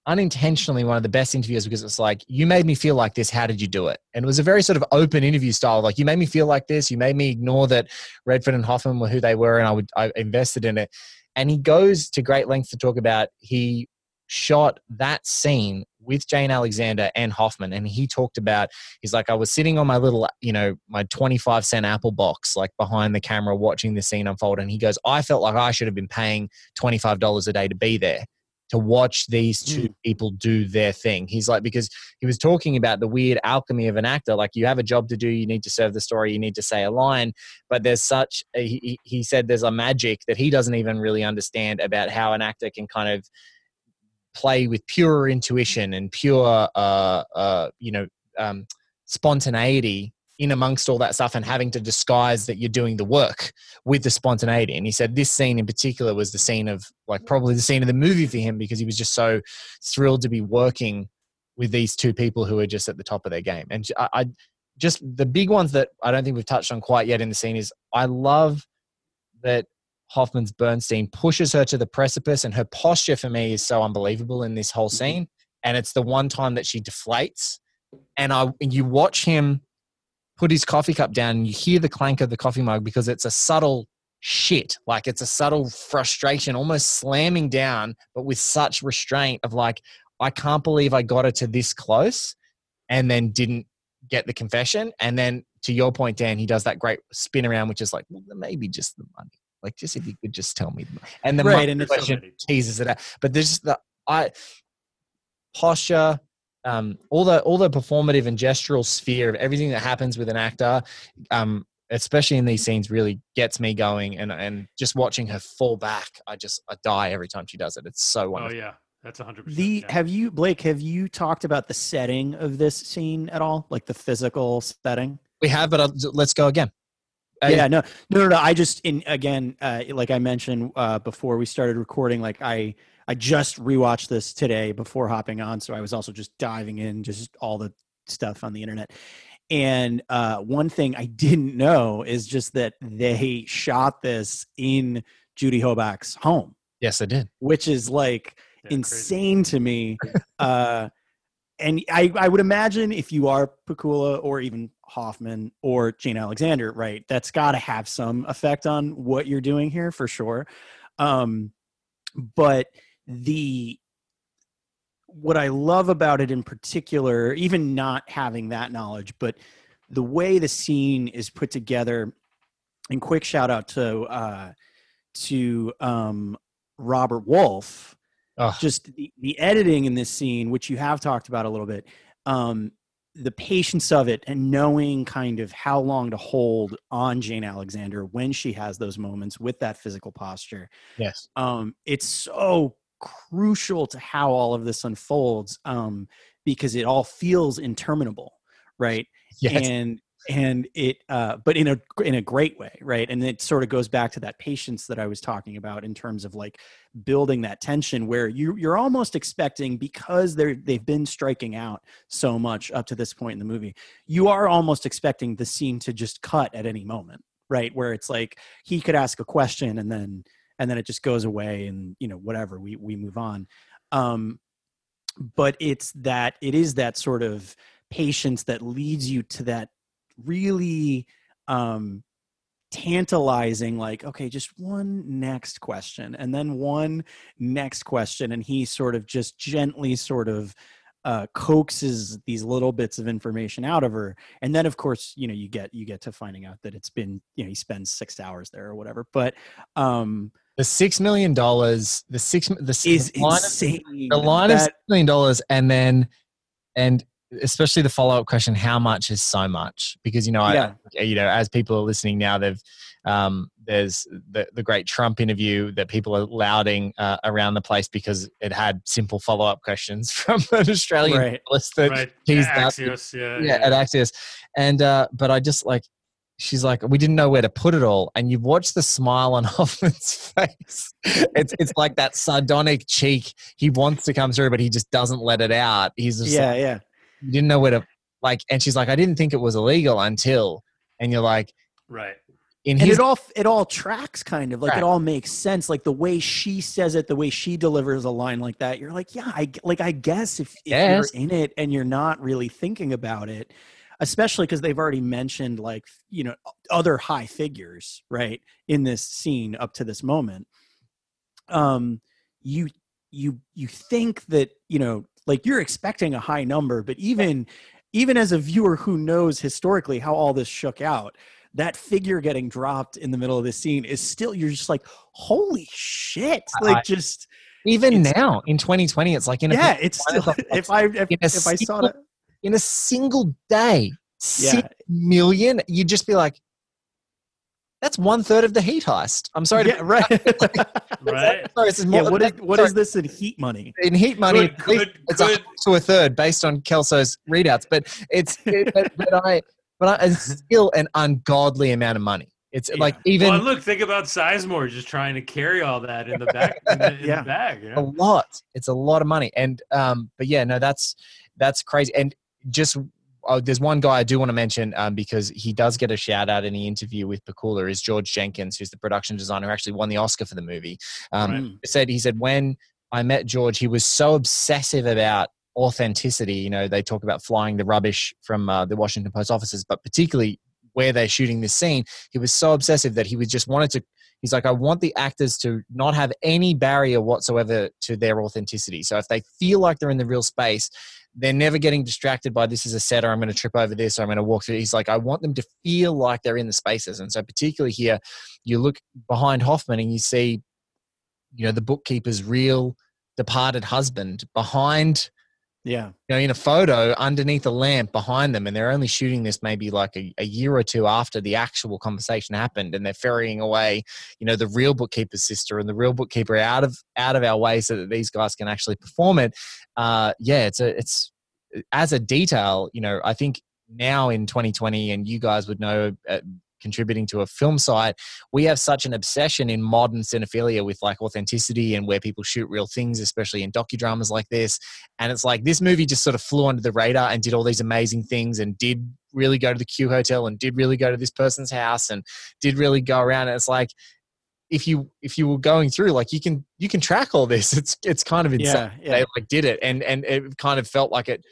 unintentionally one of the best interviews, because it's like, you made me feel like this, how did you do it? And it was a very sort of open interview style, like, you made me feel like this, you made me ignore that Redford and Hoffman were who they were, and I invested in it. And he goes to great lengths to talk about, he shot that scene with Jane Alexander and Hoffman, and he talked about, he's like, I was sitting on my little, you know, my 25-cent Apple box, like behind the camera, watching the scene unfold, and he goes, I felt like I should have been paying $25 a day to be there, to watch these two people do their thing. He's like, because he was talking about the weird alchemy of an actor. Like, you have a job to do, you need to serve the story, you need to say a line, but there's such, he said there's a magic that he doesn't even really understand about how an actor can kind of play with pure intuition and pure, spontaneity in amongst all that stuff, and having to disguise that you're doing the work with the spontaneity. And he said this scene in particular was the scene of, like, probably the scene of the movie for him, because he was just so thrilled to be working with these two people who are just at the top of their game. And I just, the big ones that I don't think we've touched on quite yet in the scene is, I love that Hoffman's Bernstein pushes her to the precipice, and her posture for me is so unbelievable in this whole scene. And it's the one time that she deflates, and you watch him put his coffee cup down, and you hear the clank of the coffee mug, because it's a subtle shit. Like, it's a subtle frustration, almost slamming down, but with such restraint of, like, I can't believe I got her to this close and then didn't get the confession. And then, to your point, Dan, he does that great spin around, which is like, well, maybe just the money. Like, just if you could just tell me the money. And the money question teases it out. But there's the posture, all the performative and gestural sphere of everything that happens with an actor, especially in these scenes, really gets me going. And just watching her fall back, I die every time she does it. It's so wonderful. Oh yeah, that's 100%. Have you, Blake, talked about the setting of this scene at all? Like the physical setting? We have, but let's go again. No. I just, like I mentioned before we started recording, like I just rewatched this today before hopping on. So I was also just diving in just all the stuff on the internet. And one thing I didn't know is just that they shot this in Judy Hoback's home. Yes, they did. Which is like insane crazy to me. And I would imagine if you are Pakula or even Hoffman or Jane Alexander, right, that's got to have some effect on what you're doing here for sure. But what I love about it in particular, even not having that knowledge, but the way the scene is put together, and quick shout out to Robert Wolf, just the editing in this scene, which you have talked about a little bit, the patience of it and knowing kind of how long to hold on Jane Alexander when she has those moments with that physical posture. Yes. It's so crucial to how all of this unfolds, because it all feels interminable. Right. Yes. And it, but in a great way. Right. And it sort of goes back to that patience that I was talking about in terms of like building that tension where you're almost expecting, because they've been striking out so much up to this point in the movie, you are almost expecting the scene to just cut at any moment. Right. Where it's like, he could ask a question and then it just goes away and, you know, whatever, we move on. But it is that sort of patience that leads you to that really tantalizing, like, okay, just one next question and then one next question, and he sort of just gently sort of coaxes these little bits of information out of her. And then, of course, you know, you get to finding out that it's been, you know, he spends 6 hours there or whatever. But the $6 million, the line of $6 million, and especially the follow-up question, how much is so much? Because, you know, as people are listening now, they've there's the great Trump interview that people are lauding around the place, because it had simple follow-up questions from an Australian journalist. Right. Axios. At Axios. And, but I just like, she's like, we didn't know where to put it all. And you watch the smile on Hoffman's face. It's like that sardonic cheek. He wants to come through, but he just doesn't let it out. He's just like, yeah. You didn't know where to, like, and she's like, I didn't think it was illegal until, and you're like, right. And it all tracks kind of like, right. It all makes sense. Like the way she says it, the way she delivers a line like that, you're like, yeah, I guess if you're in it and you're not really thinking about it, especially because they've already mentioned, like, you know, other high figures, right, in this scene up to this moment. You think that, you know, like, you're expecting a high number, but even as a viewer who knows historically how all this shook out, that figure getting dropped in the middle of this scene is still, you're just like, holy shit. Like, just even now in 2020, it's like, it's still, if I saw it in a single day, 6 million, you'd just be like, that's 1/3 of the Heat heist. I'm sorry. Yeah, right. Right. Sorry, this is more what is this in Heat money? In Heat money, it's to 1/3 based on Kelso's readouts, but it's still an ungodly amount of money. It's like, even look, think about Sizemore just trying to carry all that in the back. In the bag, you know? A lot. It's a lot of money, and that's crazy. And just there's one guy I do want to mention because he does get a shout out in the interview with Pakula is George Jenkins, who's the production designer who actually won the Oscar for the movie. He said when I met George, he was so obsessive about authenticity. You know, they talk about flying the rubbish from the Washington Post offices, but particularly where they're shooting this scene, he was so obsessive that he was just wanted to, he's like, I want the actors to not have any barrier whatsoever to their authenticity. So if they feel like they're in the real space, they're never getting distracted by this is a set, or I'm going to trip over this, or I'm going to walk through. He's like, I want them to feel like they're in the spaces. And so particularly here, you look behind Hoffman and you see, you know, the bookkeeper's real departed husband behind, yeah, you know, in a photo underneath a lamp behind them, and they're only shooting this maybe like a year or two after the actual conversation happened, and they're ferrying away, you know, the real bookkeeper's sister and the real bookkeeper out of our way so that these guys can actually perform it. It's as a detail, you know, I think now in 2020, and you guys would know, contributing to a film site, we have such an obsession in modern cinephilia with like authenticity and where people shoot real things, especially in docudramas like this. And it's like, this movie just sort of flew under the radar and did all these amazing things and did really go to the Q Hotel and did really go to this person's house and did really go around. And it's like, if you were going through, like, you can track all this. It's kind of insane. Yeah. They like did it. And it kind of felt like it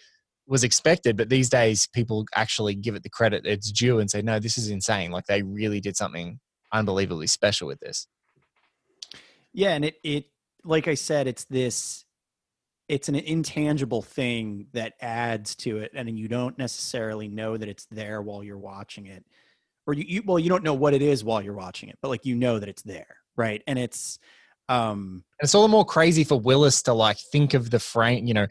was expected, but these days people actually give it the credit it's due and say, no, this is insane. Like, they really did something unbelievably special with this. Yeah. And it, like I said, it's an intangible thing that adds to it. And you don't necessarily know that it's there while you're watching it, or you don't know what it is while you're watching it, but like, you know that it's there. Right. And it's all the more crazy for Willis to like, think of the frame, you know,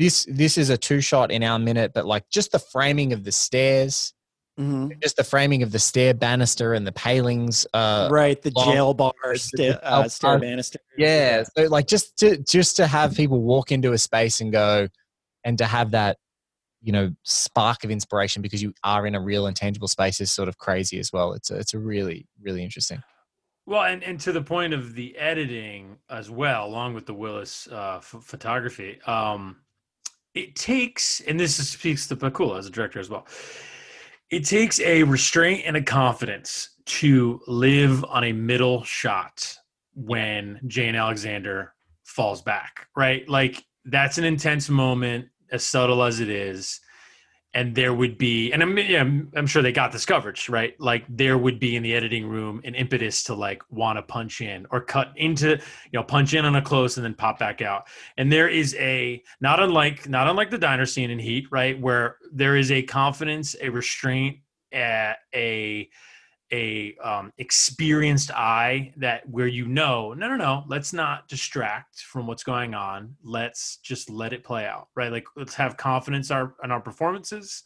this is a two shot in our minute, but like just the framing of the stairs, just the framing of the stair banister and the palings, right? The jail bar stair banister. Yeah. So like just to have people walk into a space and go, and to have that, you know, spark of inspiration because you are in a real intangible space is sort of crazy as well. It's a really, really interesting. Well, and to the point of the editing as well, along with the Willis photography, it takes, and this speaks to Pakula as a director as well, it takes a restraint and a confidence to live on a middle shot when Jane Alexander falls back, right? Like, that's an intense moment, as subtle as it is. And there would be, and I'm sure they got this coverage, right? Like, there would be in the editing room an impetus to like want to punch in or cut into, you know, punch in on a close and then pop back out. And there is a, not unlike the diner scene in Heat, right, where there is a confidence, a restraint, a experienced eye that where, you know, no, let's not distract from what's going on. Let's just let it play out, right? Like, let's have confidence in our performances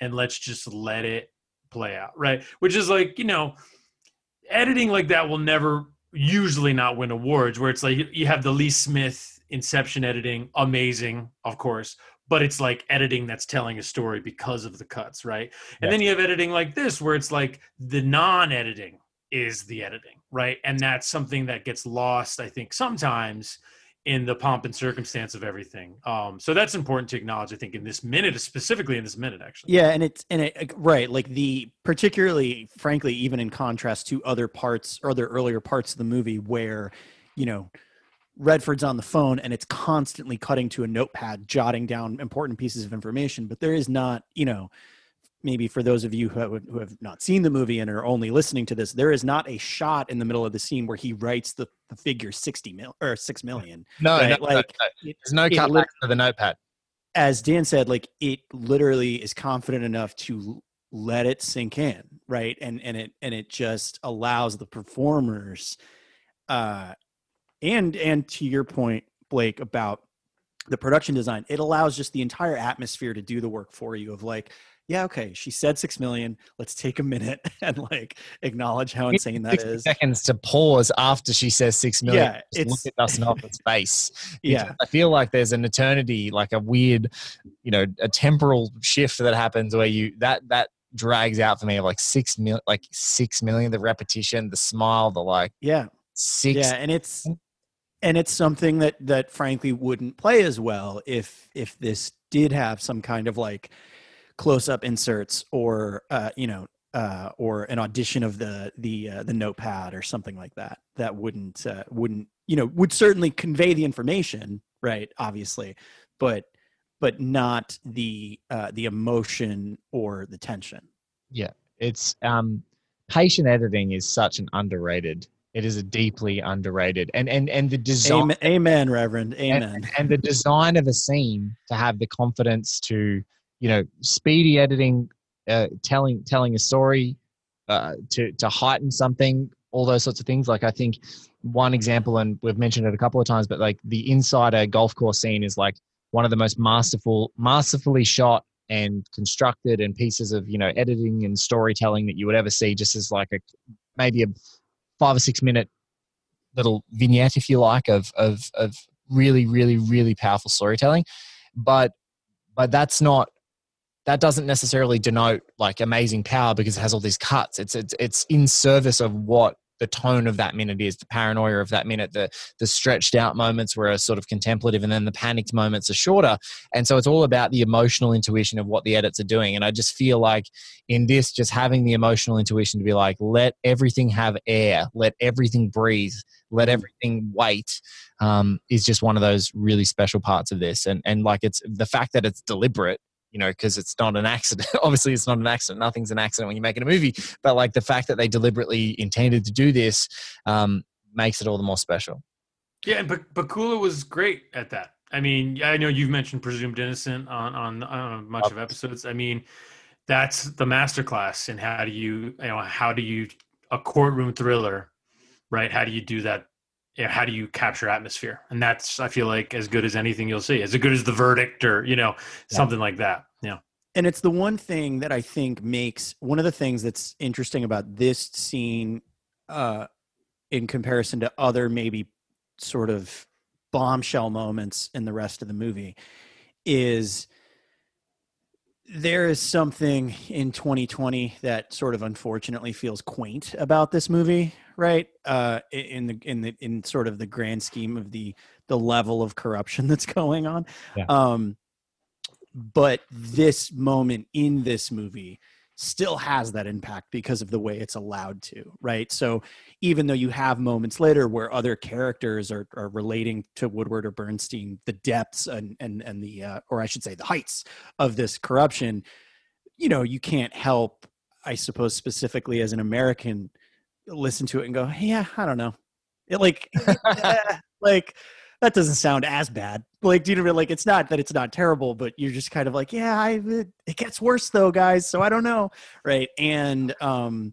and let's just let it play out, right? Which is like, you know, editing like that will never usually not win awards, where it's like you have the Lee Smith Inception editing, amazing, of course, but it's like editing that's telling a story because of the cuts, right? And then you have editing like this, where it's like the non-editing is the editing, right? And that's something that gets lost, I think, sometimes in the pomp and circumstance of everything. So that's important to acknowledge, I think, in this minute, specifically in this minute, actually. Yeah, and right, like particularly, frankly, even in contrast to other parts or other earlier parts of the movie where, you know, Redford's on the phone and it's constantly cutting to a notepad, jotting down important pieces of information, but there is not, you know, maybe for those of you who have not seen the movie and are only listening to this, there is not a shot in the middle of the scene where he writes the figure 6 million. No, right? No. There's no cut back to the notepad. As Dan said, like, it literally is confident enough to let it sink in, right? And it just allows the performers, and to your point, Blake, about the production design, it allows just the entire atmosphere to do the work for you of like, yeah, okay, she said 6 million. Let's take a minute and like acknowledge how insane that is. 6 seconds to pause after she says 6 million. Yeah, look at Dustin Hoffman's face. Yeah, I feel like there's an eternity, like a weird, you know, a temporal shift that happens where you that drags out for me of like 6 million, the repetition, the smile, the like, yeah, six. Yeah, and it's something that frankly wouldn't play as well if this did have some kind of like close-up inserts or an audition of the notepad or something like that. That would certainly convey the information, right? Obviously, but not the emotion or the tension. Yeah, it's patient editing is such an underrated. It is a deeply underrated and the design. Amen, Reverend. Amen. And the design of a scene to have the confidence to, you know, speedy editing, telling a story, to heighten something, all those sorts of things. Like, I think one example, and we've mentioned it a couple of times, but like the Insider golf course scene is like one of the most masterfully shot and constructed and pieces of, you know, editing and storytelling that you would ever see, just as like maybe a 5 or 6 minute little vignette, if you like, of really, really, really powerful storytelling. But that doesn't necessarily denote like amazing power because it has all these cuts. It's in service of what the tone of that minute is, the paranoia of that minute, the stretched out moments were sort of contemplative, and then the panicked moments are shorter. And so it's all about the emotional intuition of what the edits are doing. And I just feel like in this, just having the emotional intuition to be like, let everything have air, let everything breathe, let everything wait, is just one of those really special parts of this. And like, it's the fact that it's deliberate, you know, because it's not an accident. Obviously, it's not an accident. Nothing's an accident when you're making a movie. But like the fact that they deliberately intended to do this makes it all the more special. Yeah, and Pakula was great at that. I mean, I know you've mentioned Presumed Innocent on much of episodes. I mean, that's the masterclass in how do you a courtroom thriller, right? How do you do that? Yeah, how do you capture atmosphere? And that's, I feel like, as good as anything you'll see, as good as The Verdict or, you know, something like that. Yeah. And it's the one thing that I think makes, one of the things that's interesting about this scene in comparison to other maybe sort of bombshell moments in the rest of the movie is there is something in 2020 that sort of unfortunately feels quaint about this movie, right? In sort of the grand scheme of the level of corruption that's going on. Yeah. But this moment in this movie still has that impact because of the way it's allowed to, right? So even though you have moments later where other characters are relating to Woodward or Bernstein, the depths and the, or I should say the heights of this corruption, you know, you can't help, I suppose, specifically as an American, listen to it and go, hey, yeah, I don't know. It like, like that doesn't sound as bad. Like, do you know, like, it's not that it's not terrible, but you're just kind of like, yeah, it gets worse though, guys. So I don't know. Right. And to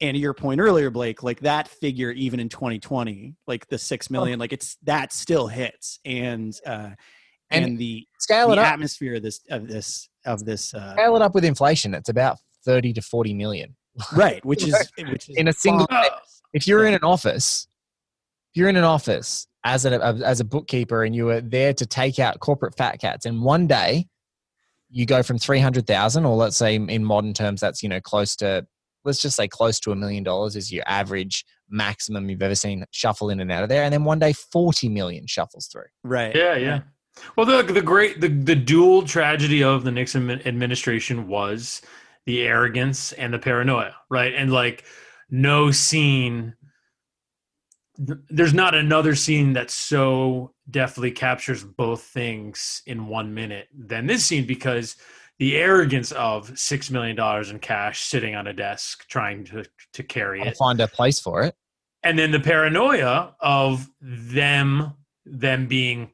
your point earlier, Blake, like that figure, even in 2020, like the 6 million, like that still hits. And the scale it up, atmosphere scale it up with inflation. It's about 30 to 40 million. Right, which is in a single. If you're in an office as a bookkeeper, and you were there to take out corporate fat cats, and one day you go from 300,000, or let's say in modern terms, that's, you know, close to, let's just say close to $1 million is your average maximum you've ever seen shuffle in and out of there. And then one day 40 million shuffles through. Right. Yeah. Yeah. Well, the dual tragedy of the Nixon administration was the arrogance and the paranoia, right? And like there's not another scene that so deftly captures both things in 1 minute than this scene, because the arrogance of $6 million in cash sitting on a desk trying to carry it. Find a place for it. And then the paranoia of them being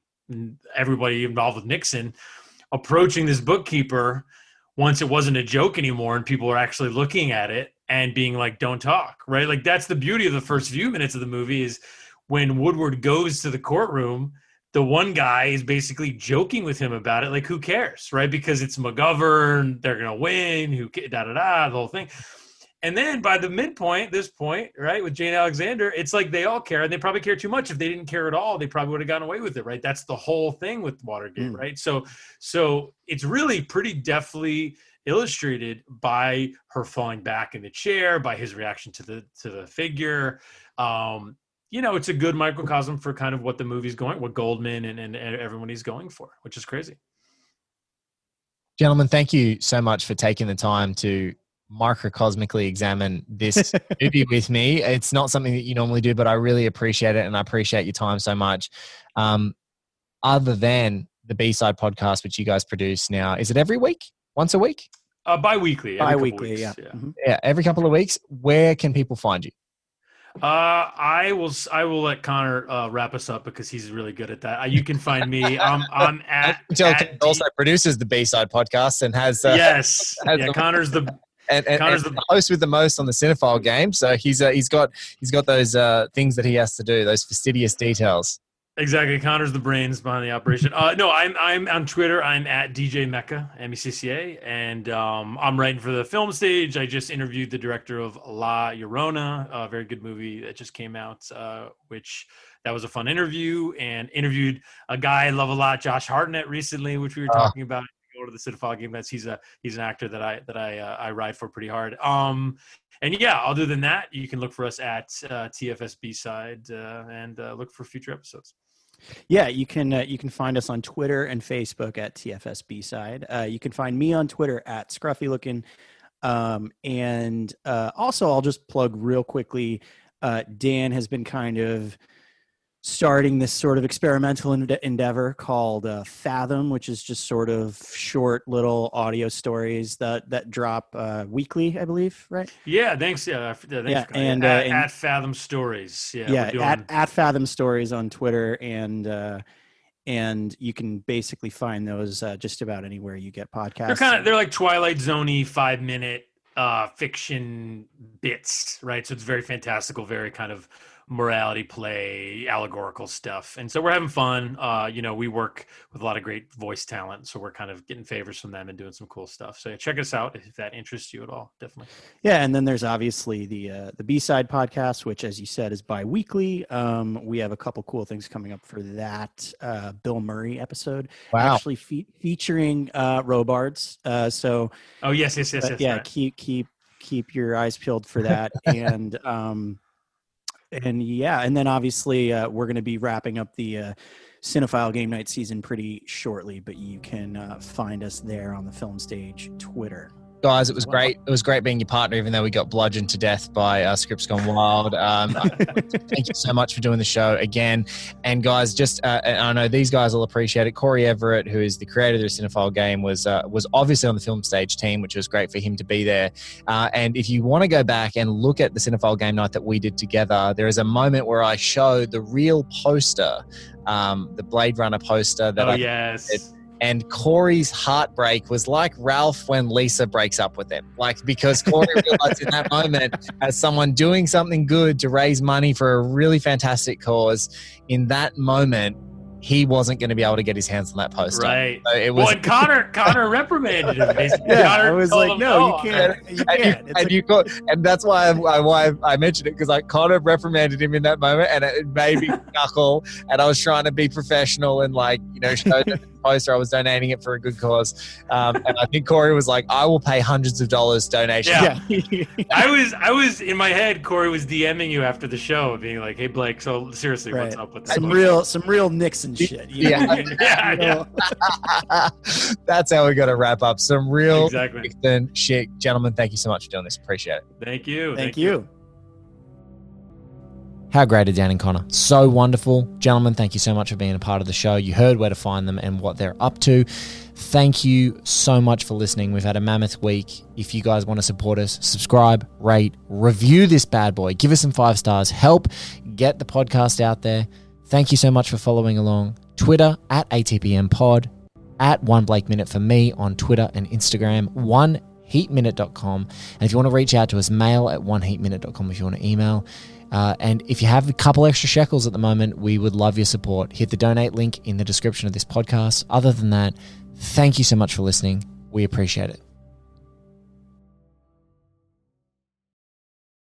everybody involved with Nixon approaching this bookkeeper once it wasn't a joke anymore and people were actually looking at it and being like, don't talk, right? Like that's the beauty of the first few minutes of the movie is when Woodward goes to the courtroom, the one guy is basically joking with him about it. Like, who cares, right? Because it's McGovern, they're going to win, the whole thing. And then by the midpoint, this point, right, with Jane Alexander, it's like they all care, and they probably care too much. If they didn't care at all, they probably would have gotten away with it, right? That's the whole thing with Watergate, right? So it's really pretty deftly illustrated by her falling back in the chair, by his reaction to the figure. You know, it's a good microcosm for kind of what the movie's going, what Goldman and everyone he's going for, which is crazy. Gentlemen, thank you so much for taking the time to microcosmically examine this movie with me. It's not something that you normally do, but I really appreciate it, and I appreciate your time so much. Other than the B-Side podcast, which you guys produce now, is it every week? Once a week? Bi-weekly. Bi-weekly, yeah. Yeah. Mm-hmm. Yeah, every couple of weeks. Where can people find you? I will let Connor wrap us up because he's really good at that. You can find me. I'm at also produces the B-Side podcast and has Connor's the and the host with the most on the Cinephile game. So he's got those things that he has to do, those fastidious details. Exactly. Connor's the brains behind the operation. No, I'm on Twitter. I'm at DJ Mecca, MECCA. And I'm writing for the film stage. I just interviewed the director of La Llorona, a very good movie that just came out, that was a fun interview, and interviewed a guy I love a lot, Josh Hartnett, recently, which we were talking about. Go to the Cinephile Game Night. He's an actor that I ride for pretty hard. And yeah, other than that, you can look for us at TFSB Side and look for future episodes. Yeah, you can find us on Twitter and Facebook at TFSB Side. You can find me on Twitter at ScruffyLooking. Also, I'll just plug real quickly. Dan has been kind of starting this sort of experimental endeavor called Fathom, which is just sort of short little audio stories that drop weekly, I believe, right? Yeah, thanks. Yeah, and at Fathom Stories. At Fathom Stories on Twitter, and you can basically find those just about anywhere you get podcasts. They're like Twilight Zone-y 5-minute fiction bits, right? So it's very fantastical, very kind of morality play, allegorical stuff, and so we're having fun. We work with a lot of great voice talent, so we're kind of getting favors from them and doing some cool stuff, so check us out if that interests you at all. Definitely. Yeah, and then there's obviously the B-Side podcast, which, as you said, is bi-weekly. We have a couple cool things coming up for that. Bill Murray episode, actually featuring Robards, so yes, yeah, right. Keep your eyes peeled for that. And then obviously we're going to be wrapping up the Cinephile Game Night season pretty shortly, but you can find us there on the Film Stage Twitter. Guys, it was great. It was great being your partner, even though we got bludgeoned to death by Scripts Gone Wild. Thank you so much for doing the show again. And guys, just I know these guys will appreciate it. Corey Everett, who is the creator of the Cinephile Game, was obviously on the Film Stage team, which was great for him to be there. And if you want to go back and look at the Cinephile Game Night that we did together, there is a moment where I show the real poster, the Blade Runner poster. And Corey's heartbreak was like Ralph when Lisa breaks up with him. Like, because Corey realized in that moment, as someone doing something good to raise money for a really fantastic cause, in that moment, he wasn't going to be able to get his hands on that poster. Right. So it was, well, and Connor reprimanded him. Yeah, Connor was like, no, you can't. You can't. And that's why I mentioned it, because I kind of reprimanded him in that moment, and it made me knuckle. And I was trying to be professional and, like, you know, show that the poster, I was donating it for a good cause. And I think Corey was like, I will pay hundreds of dollars donation. Yeah. I was in my head, Corey was DMing you after the show, being like, hey, Blake, so seriously, what's up with this? Some real Nixon shit. Yeah. That's how we got to wrap up. Some real Nixon shit. Gentlemen, thank you so much for doing this. Appreciate it. Thank you. Thank you. How great are Dan and Connor? So wonderful. Gentlemen, thank you so much for being a part of the show. You heard where to find them and what they're up to. Thank you so much for listening. We've had a mammoth week. If you guys want to support us, subscribe, rate, review this bad boy. Give us some 5 stars. Help get the podcast out there. Thank you so much for following along. Twitter @ATPMPod, @OneBlakeMinute for me on Twitter and Instagram, oneheatminute.com. And if you want to reach out to us, mail at oneheatminute.com if you want to email. And if you have a couple extra shekels at the moment, we would love your support. Hit the donate link in the description of this podcast. Other than that, thank you so much for listening. We appreciate it.